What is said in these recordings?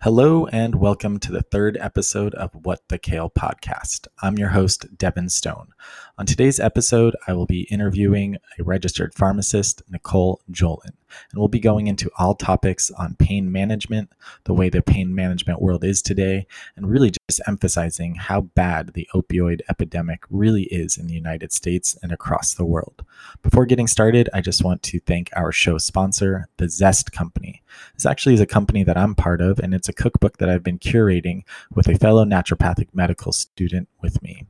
Hello and welcome to the third episode of What the Kale podcast. I'm your host, Devin Stone. On today's episode, I will be interviewing a registered pharmacist, Nicole Jolin, and we'll be going into all topics on pain management, the way the pain management world is today, and really just emphasizing how bad the opioid epidemic really is in the United States and across the world. Before getting started, I just want to thank our show sponsor, The Zest Company. This actually is a company that I'm part of, and it's a cookbook that I've been curating with a fellow naturopathic medical student with me.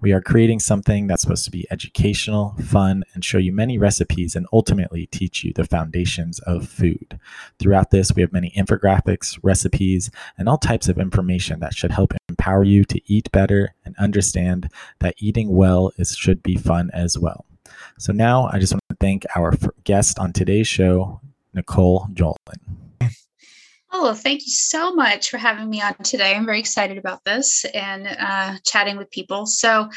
We are creating something that's supposed to be educational, fun, and show you many recipes and ultimately teach you the foundations of food. Throughout this, we have many infographics, recipes, and all types of information that should help empower you to eat better and understand that eating well should be fun as well. So now I just want to thank our guest on today's show, Nicole Jolin. Oh, thank you so much for having me on today. I'm very excited about this and chatting with people. So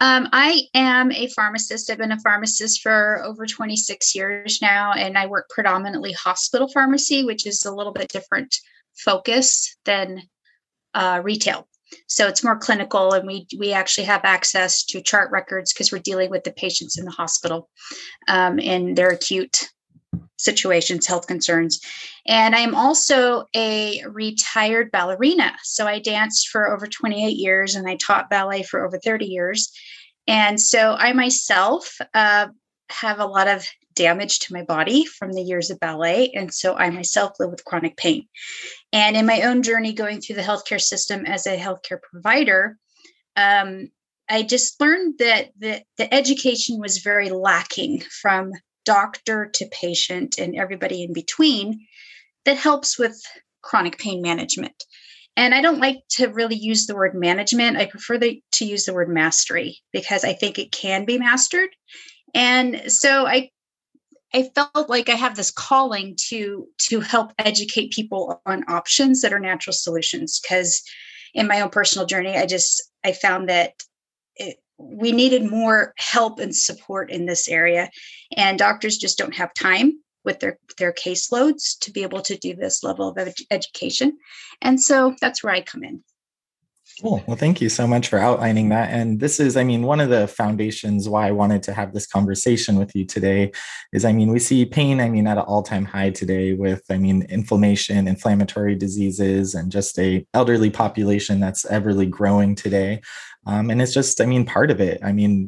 I am a pharmacist. I've been a pharmacist for over 26 years now, and I work predominantly hospital pharmacy, which is a little bit different focus than retail. So it's more clinical, and we actually have access to chart records because we're dealing with the patients in the hospital and their acute situations, health concerns. And I'm also a retired ballerina. So I danced for over 28 years and I taught ballet for over 30 years. And so I myself have a lot of damage to my body from the years of ballet. And so I myself live with chronic pain. And in my own journey going through the healthcare system as a healthcare provider, I just learned that the education was very lacking from doctor to patient and everybody in between that helps with chronic pain management. And I don't like to really use the word management. I prefer to use the word mastery because I think it can be mastered. And so I felt like I have this calling to help educate people on options that are natural solutions. Because in my own personal journey, I found that we needed more help and support in this area, and doctors just don't have time with their caseloads to be able to do this level of education. And so that's where I come in. Cool. Well, thank you so much for outlining that. And this is, one of the foundations why I wanted to have this conversation with you today is, we see pain, at an all-time high today with, inflammation, inflammatory diseases, and just an elderly population that's everly growing today. And it's just, part of it.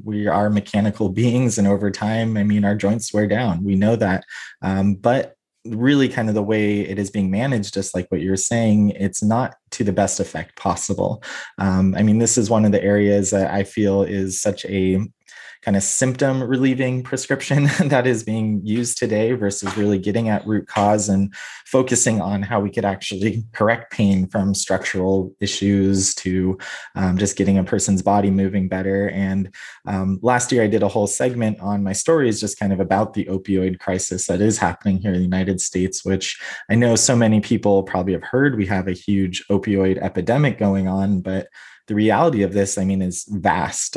We are mechanical beings, and over time, our joints wear down. We know that. But really kind of the way it is being managed, just like what you're saying, it's not to the best effect possible. This is one of the areas that I feel is such a kind of symptom relieving prescription that is being used today versus really getting at root cause and focusing on how we could actually correct pain from structural issues to just getting a person's body moving better. And last year I did a whole segment on my stories just kind of about the opioid crisis that is happening here in the United States, which I know so many people probably have heard. We have a huge opioid epidemic going on, but the reality of this, is vast.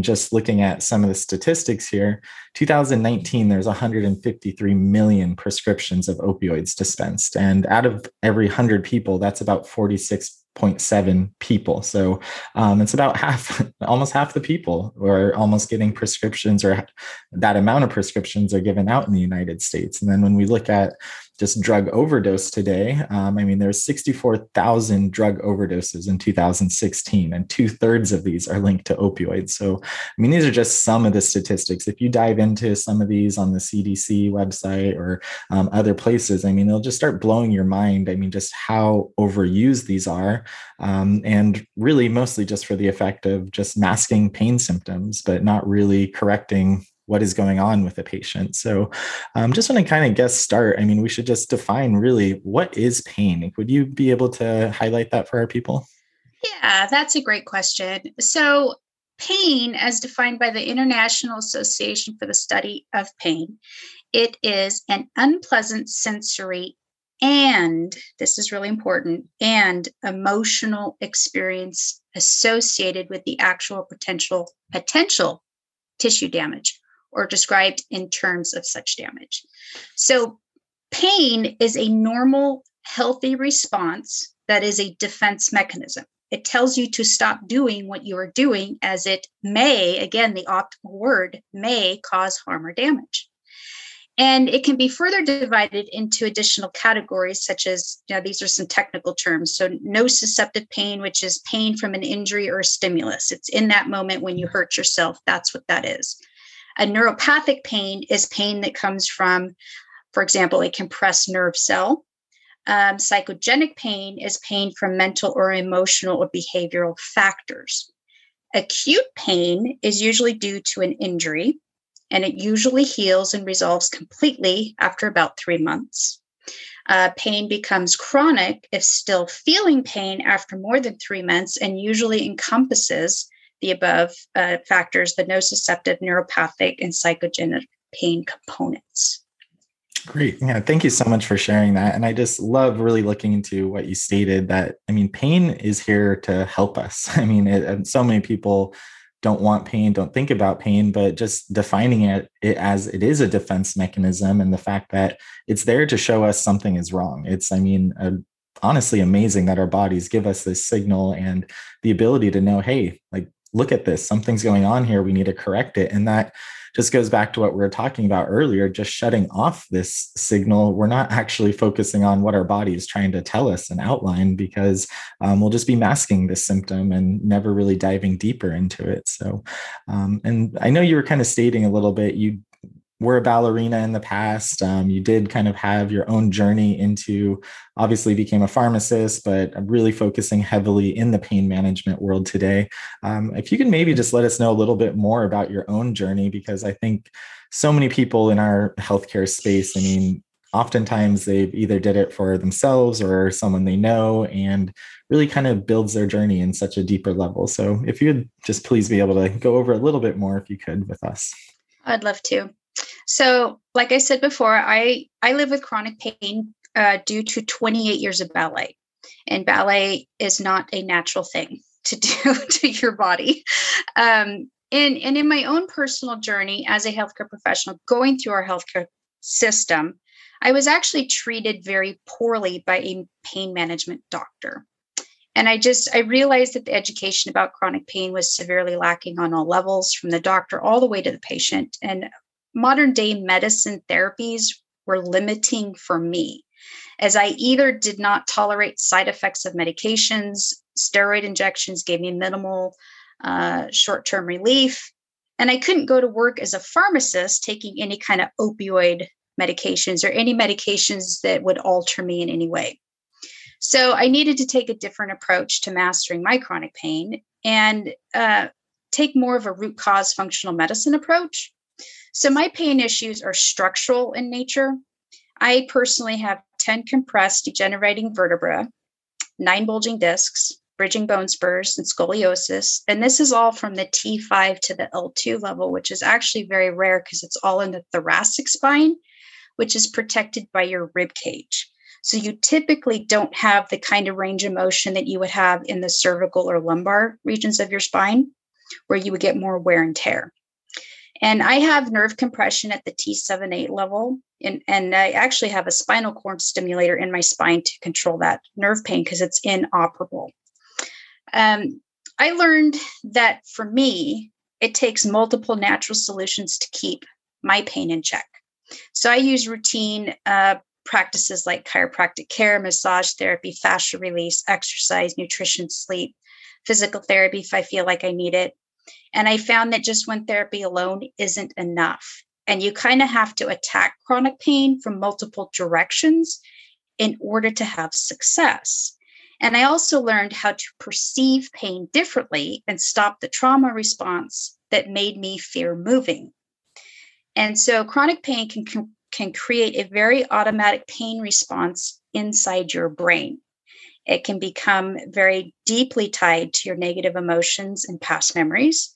Just looking at some of the statistics here, 2019, there's 153 million prescriptions of opioids dispensed. And out of every 100 people, that's about 46.7 people. So it's about almost half the people are almost getting prescriptions, or that amount of prescriptions are given out in the United States. And then when we look at just drug overdose today, there's 64,000 drug overdoses in 2016, and 2/3 of these are linked to opioids. So, these are just some of the statistics. If you dive into some of these on the CDC website or other places, they'll just start blowing your mind. Just how overused these are, and really mostly just for the effect of just masking pain symptoms, but not really correcting what is going on with the patient. So just want to kind of start. We should just define really what is pain. Would you be able to highlight that for our people? Yeah, that's a great question. So pain, as defined by the International Association for the Study of Pain, it is an unpleasant sensory and, this is really important, and emotional experience associated with the actual potential tissue damage, or described in terms of such damage. So pain is a normal healthy response that is a defense mechanism. It tells you to stop doing what you are doing, as it may, again, the optimal word, may cause harm or damage. And it can be further divided into additional categories, such as, these are some technical terms. So nociceptive pain, which is pain from an injury or a stimulus. It's in that moment when you hurt yourself. That's what that is. A neuropathic pain is pain that comes from, for example, a compressed nerve cell. Psychogenic pain is pain from mental or emotional or behavioral factors. Acute pain is usually due to an injury, and it usually heals and resolves completely after about 3 months. Pain becomes chronic if still feeling pain after more than 3 months, and usually encompasses the above factors, the nociceptive, neuropathic, and psychogenic pain components. Great. Yeah. Thank you so much for sharing that. And I just love really looking into what you stated that, pain is here to help us. And so many people don't want pain, don't think about pain, but just defining it as it is a defense mechanism, and the fact that it's there to show us something is wrong. It's, honestly amazing that our bodies give us this signal and the ability to know, hey, look at this, something's going on here. We need to correct it. And that just goes back to what we were talking about earlier, just shutting off this signal. We're not actually focusing on what our body is trying to tell us and outline, because we'll just be masking this symptom and never really diving deeper into it. So, and I know you were kind of stating a little bit, you were a ballerina in the past. You did kind of have your own journey into, obviously became a pharmacist, but really focusing heavily in the pain management world today. If you can maybe just let us know a little bit more about your own journey, because I think so many people in our healthcare space, oftentimes they've either did it for themselves or someone they know, and really kind of builds their journey in such a deeper level. So if you'd just please be able to go over a little bit more, if you could, with us. I'd love to. So, like I said before, I live with chronic pain due to 28 years of ballet. And ballet is not a natural thing to do to your body. And in my own personal journey as a healthcare professional, going through our healthcare system, I was actually treated very poorly by a pain management doctor. And I realized that the education about chronic pain was severely lacking on all levels, from the doctor all the way to the patient. And modern day medicine therapies were limiting for me, as I either did not tolerate side effects of medications, steroid injections gave me minimal short-term relief, and I couldn't go to work as a pharmacist taking any kind of opioid medications or any medications that would alter me in any way. So I needed to take a different approach to mastering my chronic pain and take more of a root cause functional medicine approach. So my pain issues are structural in nature. I personally have 10 compressed degenerating vertebrae, 9 bulging discs, bridging bone spurs, and scoliosis. And this is all from the T5 to the L2 level, which is actually very rare because it's all in the thoracic spine, which is protected by your rib cage. So you typically don't have the kind of range of motion that you would have in the cervical or lumbar regions of your spine, where you would get more wear and tear. And I have nerve compression at the T7-8 level, and I actually have a spinal cord stimulator in my spine to control that nerve pain because it's inoperable. I learned that for me, it takes multiple natural solutions to keep my pain in check. So I use routine practices like chiropractic care, massage therapy, fascia release, exercise, nutrition, sleep, physical therapy if I feel like I need it. And I found that just one therapy alone isn't enough. And you kind of have to attack chronic pain from multiple directions in order to have success. And I also learned how to perceive pain differently and stop the trauma response that made me fear moving. And so chronic pain can create a very automatic pain response inside your brain. It can become very deeply tied to your negative emotions and past memories.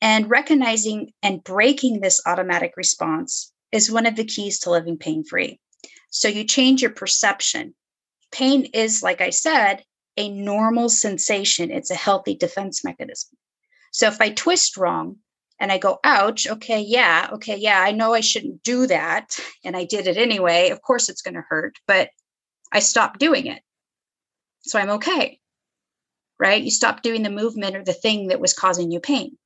And recognizing and breaking this automatic response is one of the keys to living pain-free. So you change your perception. Pain is, like I said, a normal sensation. It's a healthy defense mechanism. So if I twist wrong and I go, ouch, okay, yeah, I know I shouldn't do that, and I did it anyway, of course it's going to hurt, but I stopped doing it. So I'm okay, right? You stop doing the movement or the thing that was causing you pain.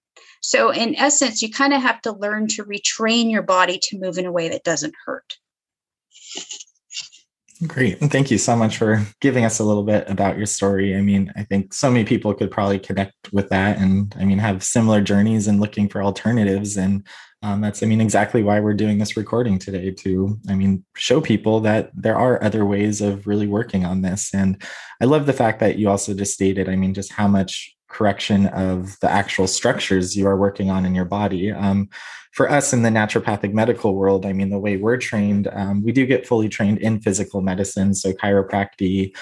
So in essence, you kind of have to learn to retrain your body to move in a way that doesn't hurt. Great. And thank you so much for giving us a little bit about your story. I mean, I think so many people could probably connect with that and, I mean, have similar journeys and looking for alternatives. And that's, I mean, exactly why we're doing this recording today to, I mean, show people that there are other ways of really working on this. And I love the fact that you also just stated, I mean, just how much correction of the actual structures you are working on in your body. For us in the naturopathic medical world, I mean, the way we're trained, we do get fully trained in physical medicine. So chiropractic,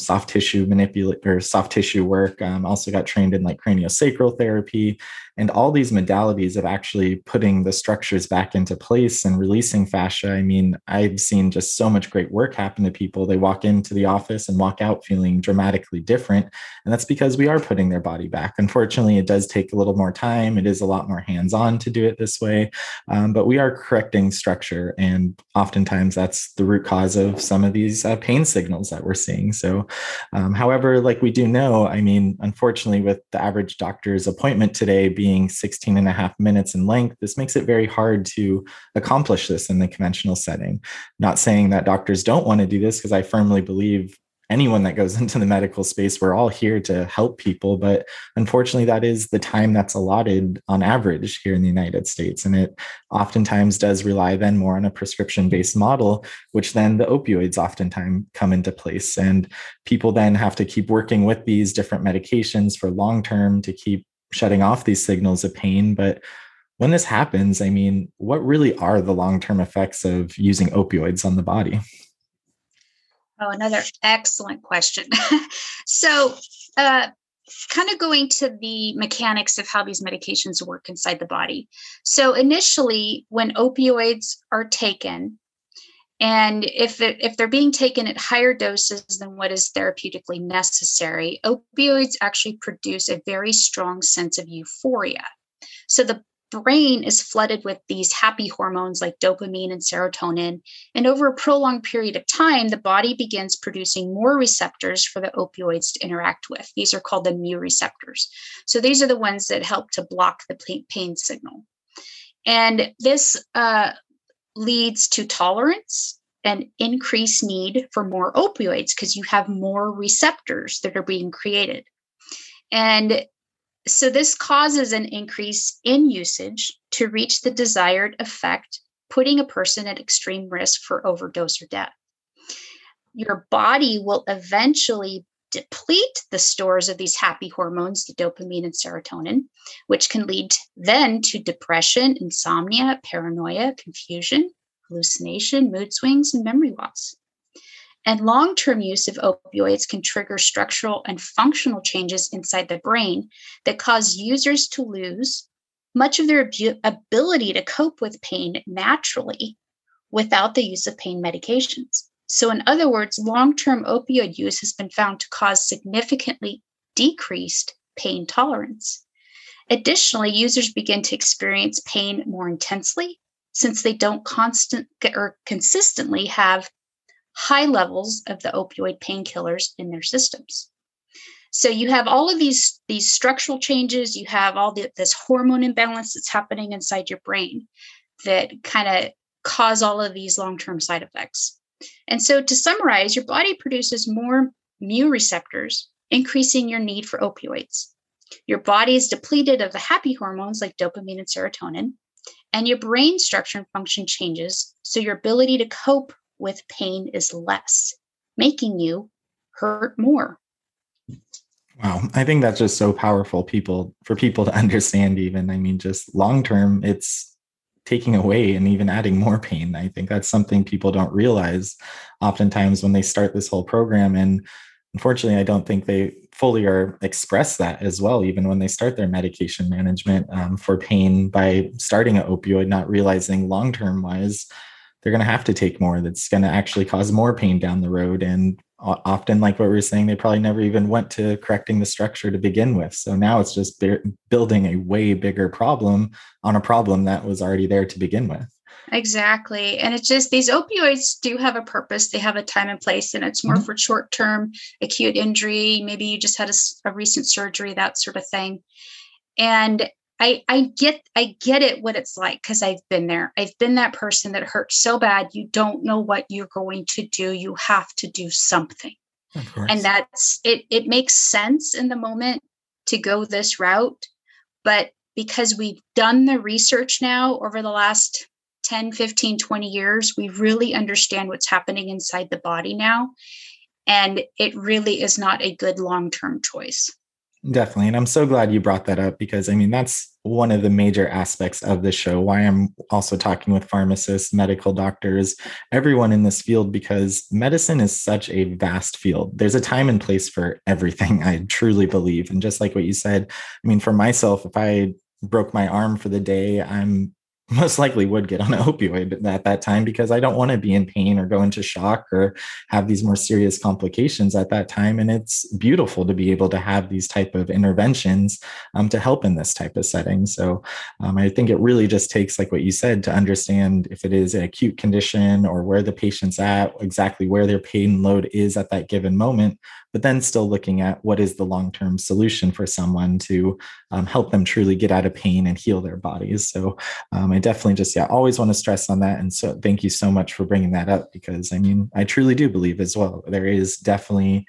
soft tissue manipulate or soft tissue work, also got trained in like craniosacral therapy and all these modalities of actually putting the structures back into place and releasing fascia. I mean, I've seen just so much great work happen to people. They walk into the office and walk out feeling dramatically different. And that's because we are putting their body back. Unfortunately, it does take a little more time. It is a lot more hands-on to do it this way, but we are correcting structure. And oftentimes that's the root cause of some of these pain signals that we're seeing. So however, like we do know, I mean, unfortunately with the average doctor's appointment today being 16 and a half minutes in length, this makes it very hard to accomplish this in the conventional setting. Not saying that doctors don't want to do this, because I firmly believe anyone that goes into the medical space, we're all here to help people. But unfortunately, that is the time that's allotted on average here in the United States. And it oftentimes does rely then more on a prescription-based model, which then the opioids oftentimes come into place. And people then have to keep working with these different medications for long-term to keep shutting off these signals of pain. But when this happens, I mean, what really are the long-term effects of using opioids on the body? Oh, another excellent question. So kind of going to the mechanics of how these medications work inside the body. So initially, when opioids are taken, and if they're being taken at higher doses than what is therapeutically necessary, opioids actually produce a very strong sense of euphoria. So the brain is flooded with these happy hormones like dopamine and serotonin. And over a prolonged period of time, the body begins producing more receptors for the opioids to interact with. These are called the mu receptors. So these are the ones that help to block the pain signal. And this leads to tolerance and increased need for more opioids because you have more receptors that are being created. And so this causes an increase in usage to reach the desired effect, putting a person at extreme risk for overdose or death. Your body will eventually deplete the stores of these happy hormones, the dopamine and serotonin, which can lead then to depression, insomnia, paranoia, confusion, hallucination, mood swings, and memory loss. And long-term use of opioids can trigger structural and functional changes inside the brain that cause users to lose much of their ability to cope with pain naturally without the use of pain medications. So in other words, long-term opioid use has been found to cause significantly decreased pain tolerance. Additionally, users begin to experience pain more intensely since they don't consistently have high levels of the opioid painkillers in their systems. So you have all of these structural changes, you have all this hormone imbalance that's happening inside your brain that kind of cause all of these long-term side effects. And so to summarize, your body produces more mu receptors, increasing your need for opioids. Your body is depleted of the happy hormones like dopamine and serotonin, and your brain structure and function changes, so your ability to cope with pain is less, making you hurt more. Wow. I think that's just so powerful for people to understand even. I mean, just long-term, it's taking away and even adding more pain. I think that's something people don't realize oftentimes when they start this whole program. And unfortunately, I don't think they fully or express that as well, even when they start their medication management for pain by starting an opioid, not realizing long-term wise, they're going to have to take more that's going to actually cause more pain down the road. And often, like what we were saying, they probably never even went to correcting the structure to begin with. So now it's just building a way bigger problem on a problem that was already there to begin with. Exactly. And it's just these opioids do have a purpose. They have a time and place, and it's more for short-term acute injury. Maybe you just had a recent surgery, that sort of thing. And I get it what it's like, because I've been there. I've been that person that hurts so bad. You don't know what you're going to do. You have to do something. And that's it. It makes sense in the moment to go this route. But because we've done the research now over the last 10, 15, 20 years, we really understand what's happening inside the body now. And it really is not a good long-term choice. Definitely. And I'm so glad you brought that up, because I mean, that's one of the major aspects of the show, why I'm also talking with pharmacists, medical doctors, everyone in this field, because medicine is such a vast field. There's a time and place for everything, I truly believe. And just like what you said, I mean, for myself, if I broke my arm for the day, I'm most likely would get on an opioid at that time, because I don't want to be in pain or go into shock or have these more serious complications at that time. And it's beautiful to be able to have these type of interventions to help in this type of setting. So I think it really just takes, like what you said, to understand if it is an acute condition or where the patient's at, exactly where their pain load is at that given moment, but then still looking at what is the long-term solution for someone to help them truly get out of pain and heal their bodies. So I definitely just, always want to stress on that. And so thank you so much for bringing that up, because I mean, I truly do believe as well, there is definitely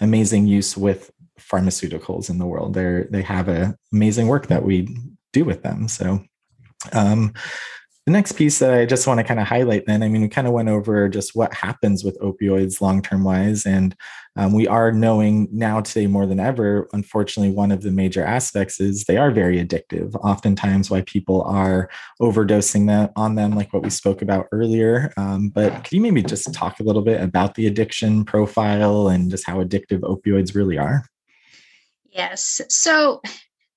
amazing use with pharmaceuticals in the world. They have an amazing work that we do with them. So the next piece that I just want to kind of highlight then, I mean, we kind of went over just what happens with opioids long-term wise. And we are knowing now today more than ever, unfortunately, one of the major aspects is they are very addictive. Oftentimes why people are overdosing on them, like what we spoke about earlier. But could you maybe just talk a little bit about the addiction profile and just how addictive opioids really are? Yes. So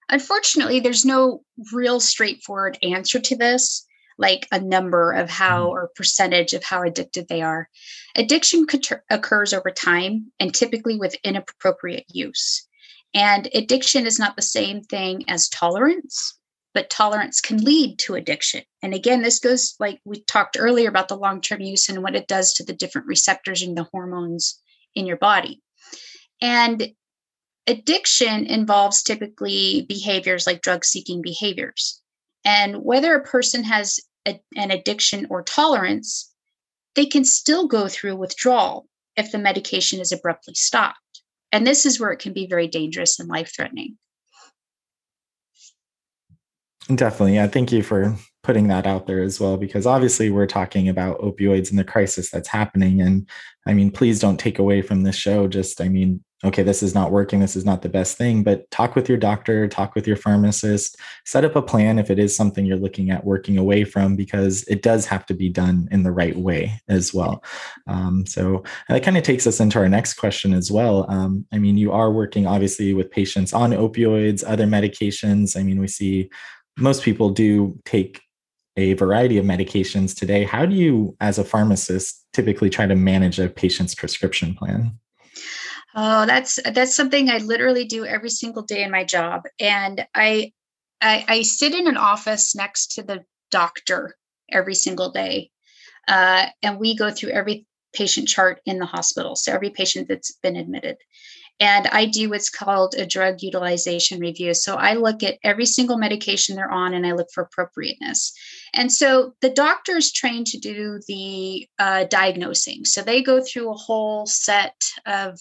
unfortunately, there's no real straightforward answer to this, like a number of how or percentage of how addicted they are. Addiction occurs over time and typically with inappropriate use. And addiction is not the same thing as tolerance, but tolerance can lead to addiction. And again, this goes like we talked earlier about the long-term use and what it does to the different receptors and the hormones in your body. And addiction involves typically behaviors like drug-seeking behaviors. And whether a person has an addiction or tolerance, they can still go through withdrawal if the medication is abruptly stopped. And this is where it can be very dangerous and life-threatening. Definitely. Yeah, thank you for putting that out there as well, because obviously we're talking about opioids and the crisis that's happening. And I mean, please don't take away from this show. Just, I mean, okay, this is not working. This is not the best thing, but talk with your doctor, talk with your pharmacist, set up a plan if it is something you're looking at working away from, because it does have to be done in the right way as well. So that kind of takes us into our next question as well. I mean, you are working obviously with patients on opioids, other medications. I mean, we see most people do take a variety of medications today. How do you, as a pharmacist, typically try to manage a patient's prescription plan? Oh, that's something I literally do every single day in my job. And I sit in an office next to the doctor every single day. And we go through every patient chart in the hospital. So every patient that's been admitted. And I do what's called a drug utilization review. So I look at every single medication they're on and I look for appropriateness. And so the doctor is trained to do the diagnosing. So they go through a whole set of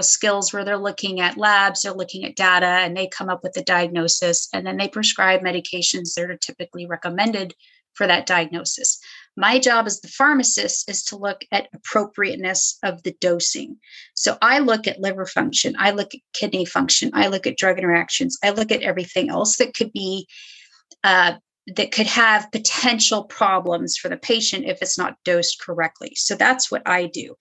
skills where they're looking at labs, they're looking at data, and they come up with a diagnosis, and then they prescribe medications that are typically recommended for that diagnosis. My job as the pharmacist is to look at appropriateness of the dosing. So I look at liver function, I look at kidney function, I look at drug interactions, I look at everything else that could be, that could have potential problems for the patient if it's not dosed correctly. So that's what I do.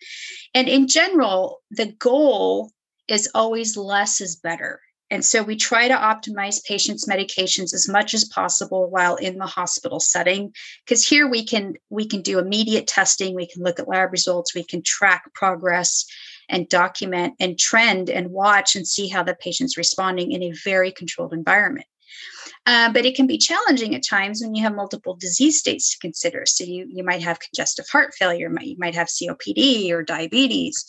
And in general, the goal is always less is better. And so we try to optimize patients' medications as much as possible while in the hospital setting, because here we can do immediate testing, we can look at lab results, we can track progress and document and trend and watch and see how the patient's responding in a very controlled environment. But it can be challenging at times when you have multiple disease states to consider. So you might have congestive heart failure, you might have COPD or diabetes.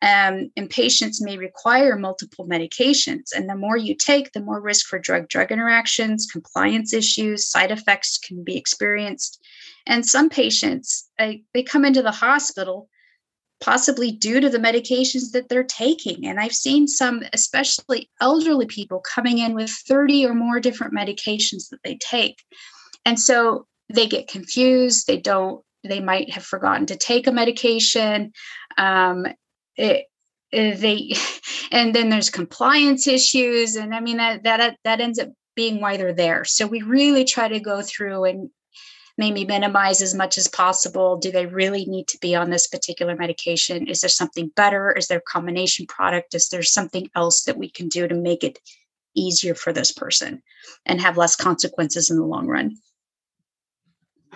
And patients may require multiple medications. And the more you take, the more risk for drug-drug interactions, compliance issues, side effects can be experienced. And some patients, they come into the hospital possibly due to the medications that they're taking. And I've seen some, especially elderly people, coming in with 30 or more different medications that they take. And so they get confused. They might have forgotten to take a medication. And then there's compliance issues. And I mean, that ends up being why they're there. So we really try to go through and maybe minimize as much as possible. Do they really need to be on this particular medication? Is there something better? Is there a combination product? Is there something else that we can do to make it easier for this person and have less consequences in the long run?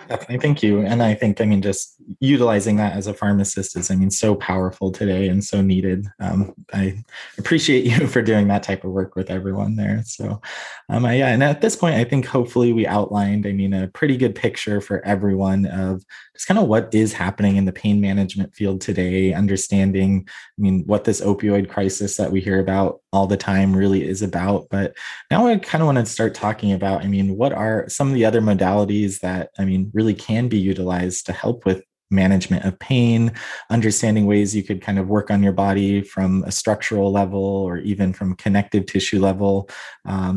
Definitely. Thank you. And I think, just utilizing that as a pharmacist is, so powerful today and so needed. I appreciate you for doing that type of work with everyone there. So, and at this point, I think hopefully we outlined, a pretty good picture for everyone of just kind of what is happening in the pain management field today, understanding, what this opioid crisis that we hear about all the time really is about. But now I kind of want to start talking about, what are some of the other modalities that, really can be utilized to help with management of pain, understanding ways you could kind of work on your body from a structural level or even from connective tissue level.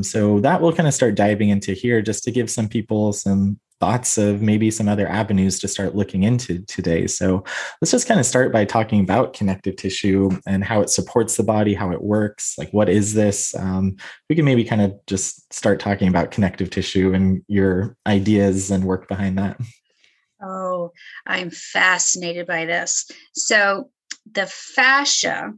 So that we'll kind of start diving into here just to give some people some thoughts of maybe some other avenues to start looking into today. So let's just kind of start by talking about connective tissue and how it supports the body, how it works, like what is this? We can maybe kind of just start talking about connective tissue and your ideas and work behind that. Oh, I'm fascinated by this. So the fascia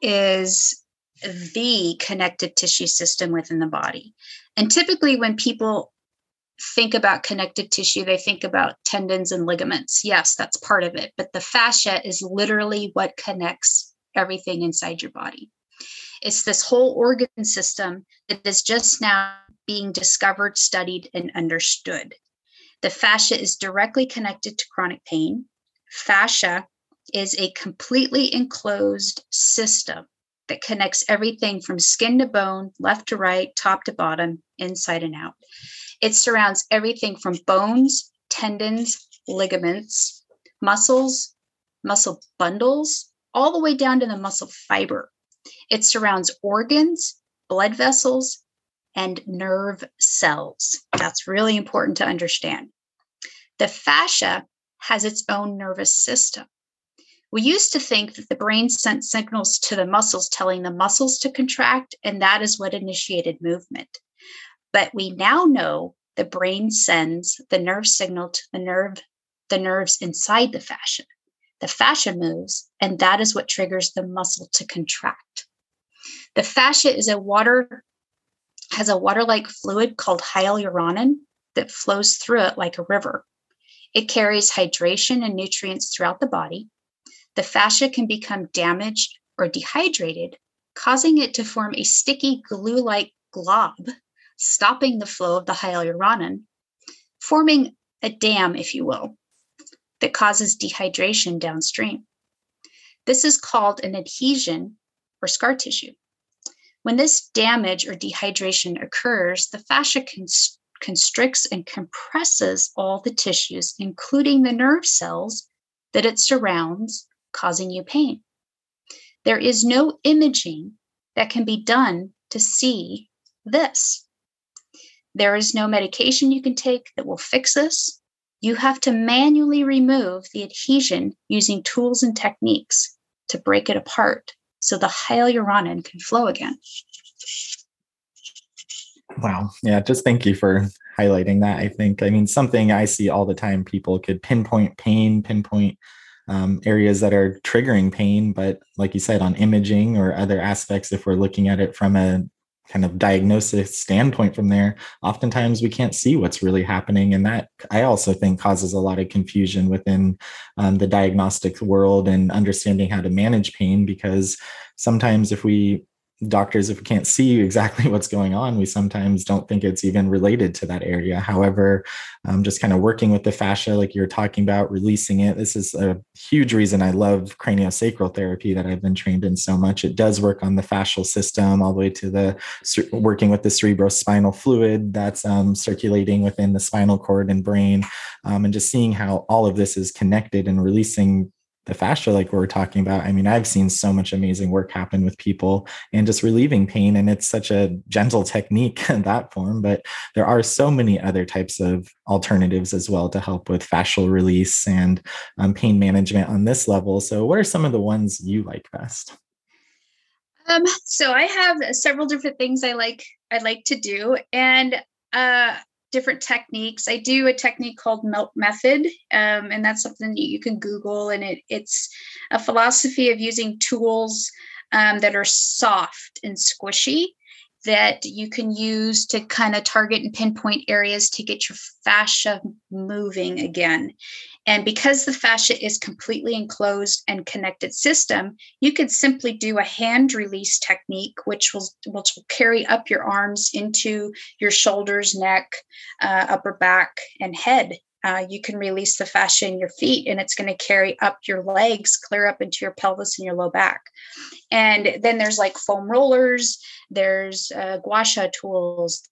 is the connective tissue system within the body. And typically when people think about connective tissue, they think about tendons and ligaments. Yes, that's part of it. But the fascia is literally what connects everything inside your body. It's this whole organ system that is just now being discovered, studied, and understood. The fascia is directly connected to chronic pain. Fascia is a completely enclosed system that connects everything from skin to bone, left to right, top to bottom, inside and out. It surrounds everything from bones, tendons, ligaments, muscles, muscle bundles, all the way down to the muscle fiber. It surrounds organs, blood vessels, and nerve cells. That's really important to understand. The fascia has its own nervous system. We used to think that the brain sent signals to the muscles, telling the muscles to contract, and that is what initiated movement. But we now know the brain sends the nerve signal to the nerves inside the fascia. The fascia moves, and that is what triggers the muscle to contract. The fascia is has a water-like fluid called hyaluronan that flows through it like a river. It carries hydration and nutrients throughout the body. The fascia can become damaged or dehydrated, causing it to form a sticky glue-like glob, stopping the flow of the hyaluronan, forming a dam, if you will, that causes dehydration downstream. This is called an adhesion or scar tissue. When this damage or dehydration occurs, the fascia constricts and compresses all the tissues, including the nerve cells that it surrounds, causing you pain. There is no imaging that can be done to see this. There is no medication you can take that will fix this. You have to manually remove the adhesion using tools and techniques to break it apart so the hyaluronan can flow again. Wow. Yeah, just thank you for highlighting that. I think, something I see all the time, people could pinpoint pain, areas that are triggering pain, but like you said, on imaging or other aspects, if we're looking at it from a kind of diagnosis standpoint from there, oftentimes we can't see what's really happening. And that I also think causes a lot of confusion within the diagnostic world and understanding how to manage pain, because sometimes if we doctors, if we can't see exactly what's going on, we sometimes don't think it's even related to that area. However, just kind of working with the fascia, like you're talking about, releasing it. This is a huge reason I love craniosacral therapy that I've been trained in so much. It does work on the fascial system all the way to the working with the cerebrospinal fluid that's circulating within the spinal cord and brain, and just seeing how all of this is connected and releasing the fascia, like we were talking about. I mean, I've seen so much amazing work happen with people and just relieving pain. And it's such a gentle technique in that form, but there are so many other types of alternatives as well to help with fascial release and pain management on this level. So what are some of the ones you like best? So I have several different things I like to do, and different techniques. I do a technique called MELT method, and that's something that you can Google, and it's a philosophy of using tools that are soft and squishy that you can use to kind of target and pinpoint areas to get your fascia moving again. And because the fascia is completely enclosed and connected system, you could simply do a hand release technique, which will carry up your arms into your shoulders, neck, upper back, and head. You can release the fascia in your feet, and it's going to carry up your legs, clear up into your pelvis and your low back. And then there's like foam rollers, there's gua sha tools.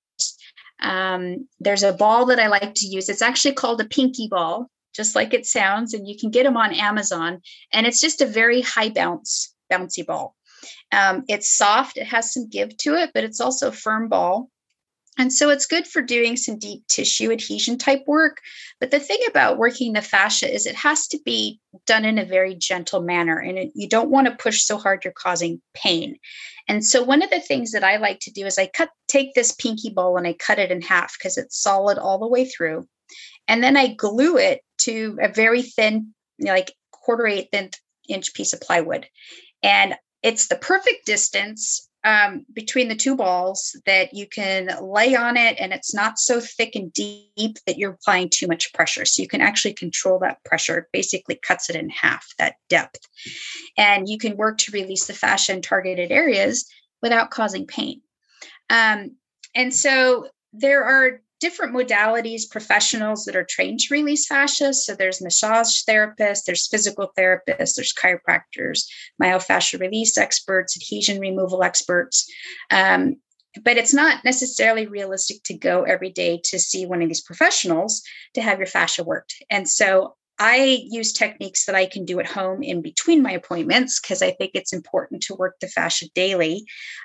There's a ball that I like to use. It's actually called a pinky ball, just like it sounds, and you can get them on Amazon. And it's just a very high bouncy ball. It's soft, it has some give to it, but it's also a firm ball. And so it's good for doing some deep tissue adhesion type work. But the thing about working the fascia is it has to be done in a very gentle manner, and you don't want to push so hard you're causing pain. And so one of the things that I like to do is take this pinky ball and I cut it in half because it's solid all the way through. And then I glue it to a very thin, like 1/4-8 inch piece of plywood. And it's the perfect distance between the two balls that you can lay on it. And it's not so thick and deep that you're applying too much pressure. So you can actually control that pressure. It basically cuts it in half, that depth. And you can work to release the fascia in targeted areas without causing pain. And so there are different modalities, professionals that are trained to release fascia. So there's massage therapists, there's physical therapists, there's chiropractors, myofascial release experts, adhesion removal experts. But it's not necessarily realistic to go every day to see one of these professionals to have your fascia worked. And so I use techniques that I can do at home in between my appointments, because I think it's important to work the fascia daily.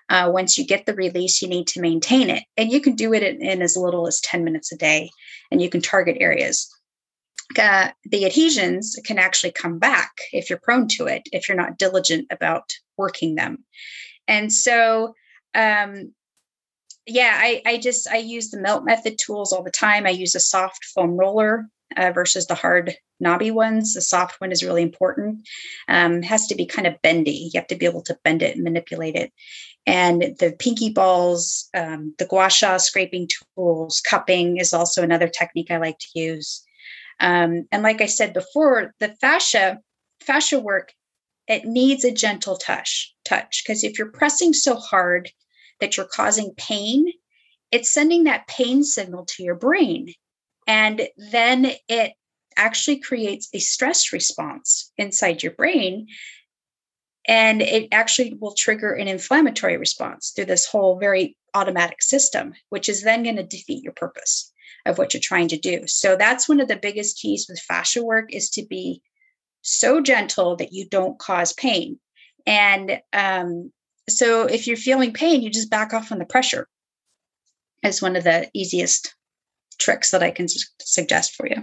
Once you get the release, you need to maintain it. And you can do it in as little as 10 minutes a day, and you can target areas. The adhesions can actually come back if you're prone to it, if you're not diligent about working them. And so, I use the MELT method tools all the time. I use a soft foam roller versus the hard knobby ones. The soft one is really important. Has to be kind of bendy. You have to be able to bend it and manipulate it. And the pinky balls, the gua sha scraping tools, cupping is also another technique I like to use. And like I said before, the fascia work, it needs a gentle touch. Because if you're pressing so hard that you're causing pain, it's sending that pain signal to your brain. And then it actually creates a stress response inside your brain. And it actually will trigger an inflammatory response through this whole very automatic system, which is then going to defeat your purpose of what you're trying to do. So that's one of the biggest keys with fascia work, is to be so gentle that you don't cause pain. And so if you're feeling pain, you just back off on the pressure. Is one of the easiest tricks that I can suggest for you.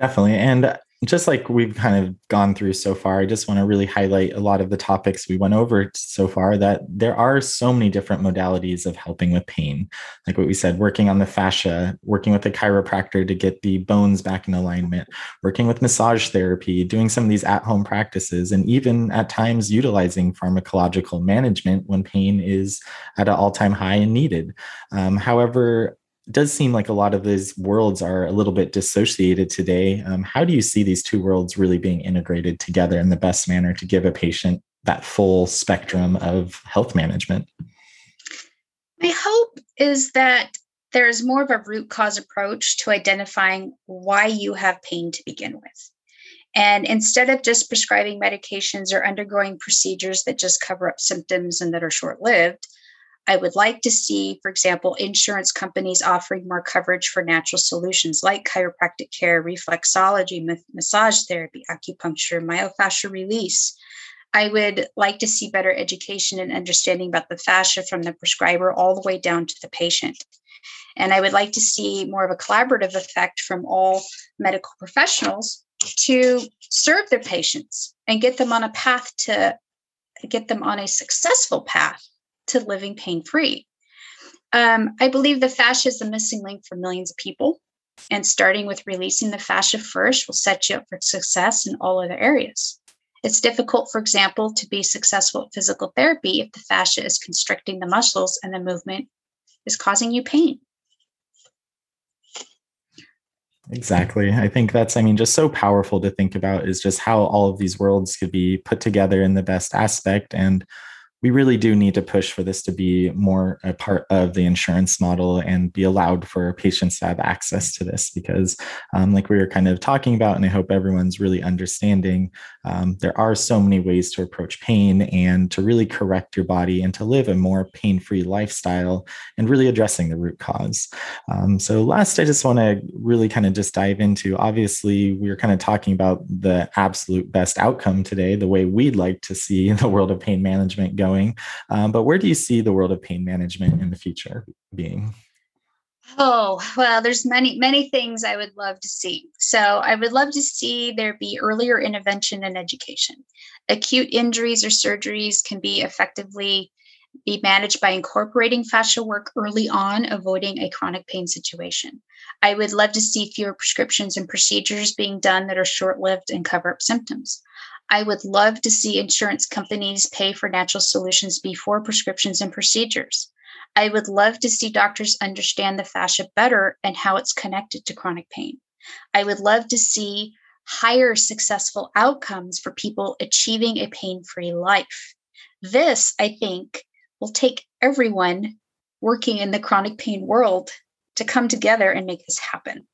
Definitely. And just like we've kind of gone through so far, I just want to really highlight a lot of the topics we went over so far, that there are so many different modalities of helping with pain. Like what we said, working on the fascia, working with a chiropractor to get the bones back in alignment, working with massage therapy, doing some of these at-home practices, and even at times utilizing pharmacological management when pain is at an all-time high and needed. However, It does seem like a lot of these worlds are a little bit dissociated today. How do you see these two worlds really being integrated together in the best manner to give a patient that full spectrum of health management? My hope is that there's more of a root cause approach to identifying why you have pain to begin with. And instead of just prescribing medications or undergoing procedures that just cover up symptoms and that are short-lived, I would like to see, for example, insurance companies offering more coverage for natural solutions like chiropractic care, reflexology, massage therapy, acupuncture, myofascial release. I would like to see better education and understanding about the fascia from the prescriber all the way down to the patient. And I would like to see more of a collaborative effect from all medical professionals to serve their patients and get them on a path to get them on a successful path to living pain-free. I believe the fascia is the missing link for millions of people. And starting with releasing the fascia first will set you up for success in all other areas. It's difficult, for example, to be successful at physical therapy if the fascia is constricting the muscles and the movement is causing you pain. Exactly. I think that's, just so powerful to think about is just how all of these worlds could be put together in the best aspect. And we really do need to push for this to be more a part of the insurance model and be allowed for patients to have access to this because like we were kind of talking about, and I hope everyone's really understanding, there are so many ways to approach pain and to really correct your body and to live a more pain-free lifestyle and really addressing the root cause. So last, I just want to really kind of just dive into, obviously, we were kind of talking about the absolute best outcome today, the way we'd like to see the world of pain management go. But where do you see the world of pain management in the future being? Oh, well, there's many, many things I would love to see. So I would love to see there be earlier intervention and education. Acute injuries or surgeries can be effectively be managed by incorporating fascial work early on, avoiding a chronic pain situation. I would love to see fewer prescriptions and procedures being done that are short-lived and cover up symptoms. I would love to see insurance companies pay for natural solutions before prescriptions and procedures. I would love to see doctors understand the fascia better and how it's connected to chronic pain. I would love to see higher successful outcomes for people achieving a pain-free life. This, I think, will take everyone working in the chronic pain world to come together and make this happen.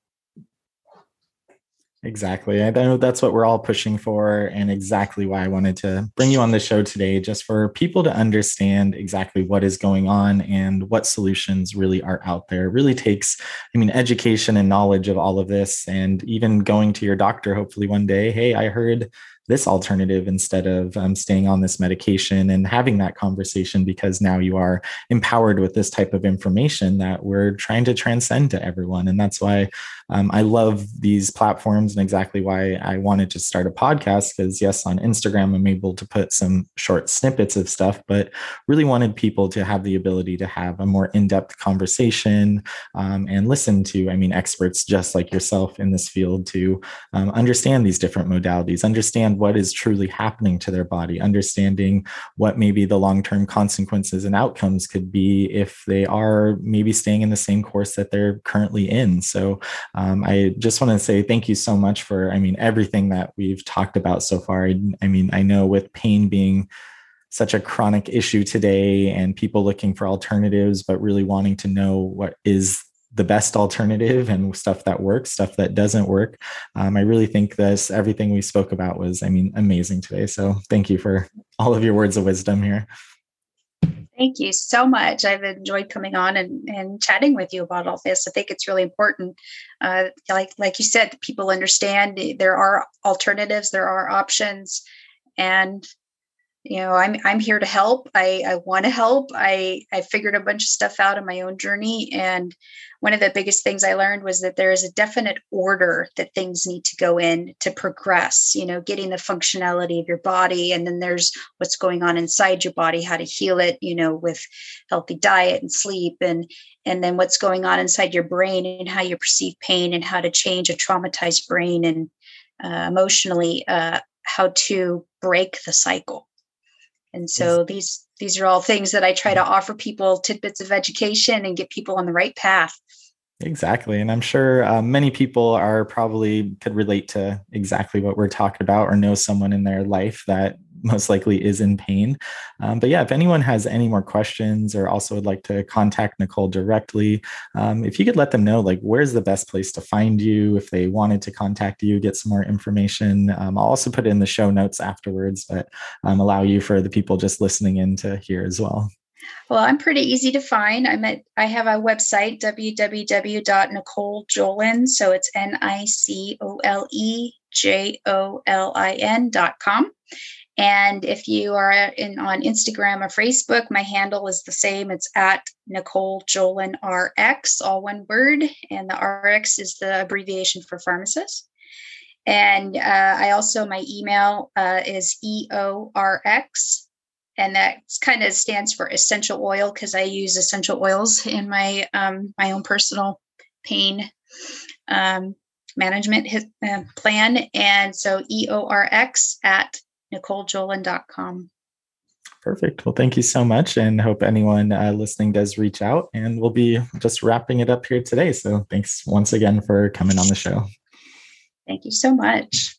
Exactly. I know that's what we're all pushing for and exactly why I wanted to bring you on the show today, just for people to understand exactly what is going on and what solutions really are out there. It really takes, education and knowledge of all of this and even going to your doctor, hopefully one day, hey, I heard this alternative instead of staying on this medication and having that conversation because now you are empowered with this type of information that we're trying to transcend to everyone. And that's why I love these platforms and exactly why I wanted to start a podcast because yes, on Instagram, I'm able to put some short snippets of stuff, but really wanted people to have the ability to have a more in-depth conversation and listen to, experts just like yourself in this field to understand these different modalities, understand what is truly happening to their body, understanding what maybe the long-term consequences and outcomes could be if they are maybe staying in the same course that they're currently in. So I just want to say thank you so much for, everything that we've talked about so far. I know with pain being such a chronic issue today and people looking for alternatives, but really wanting to know what is the best alternative and stuff that works, stuff that doesn't work. I really think this, everything we spoke about was, amazing today. So thank you for all of your words of wisdom here. Thank you so much. I've enjoyed coming on and chatting with you about all this. I think it's really important. Like you said, people understand there are alternatives, there are options, and I'm here to help. I want to help. I figured a bunch of stuff out in my own journey. And one of the biggest things I learned was that there is a definite order that things need to go in to progress, getting the functionality of your body. And then there's what's going on inside your body, how to heal it, with healthy diet and sleep and then what's going on inside your brain and how you perceive pain and how to change a traumatized brain and emotionally, how to break the cycle. And so these are all things that I try to offer people tidbits of education and get people on the right path Exactly. And I'm sure many people are probably could relate to exactly what we're talking about or know someone in their life that most likely is in pain. But yeah, if anyone has any more questions or also would like to contact Nicole directly, if you could let them know, like, where's the best place to find you if they wanted to contact you, get some more information. I'll also put it in the show notes afterwards, but allow you for the people just listening in to hear as well. Well, I'm pretty easy to find. I have a website, www.nicolejolin. So it's NICOLEJOLIN.com. And if you are on Instagram or Facebook, my handle is the same. It's at Nicole Jolin RX, all one word. And the RX is the abbreviation for pharmacist. And I also, my email is EORX. And that kind of stands for essential oil because I use essential oils in my my own personal pain management plan. And so EORX at nicolejolin.com. Perfect. Well, thank you so much. And hope anyone listening does reach out, and we'll be just wrapping it up here today. So thanks once again for coming on the show. Thank you so much.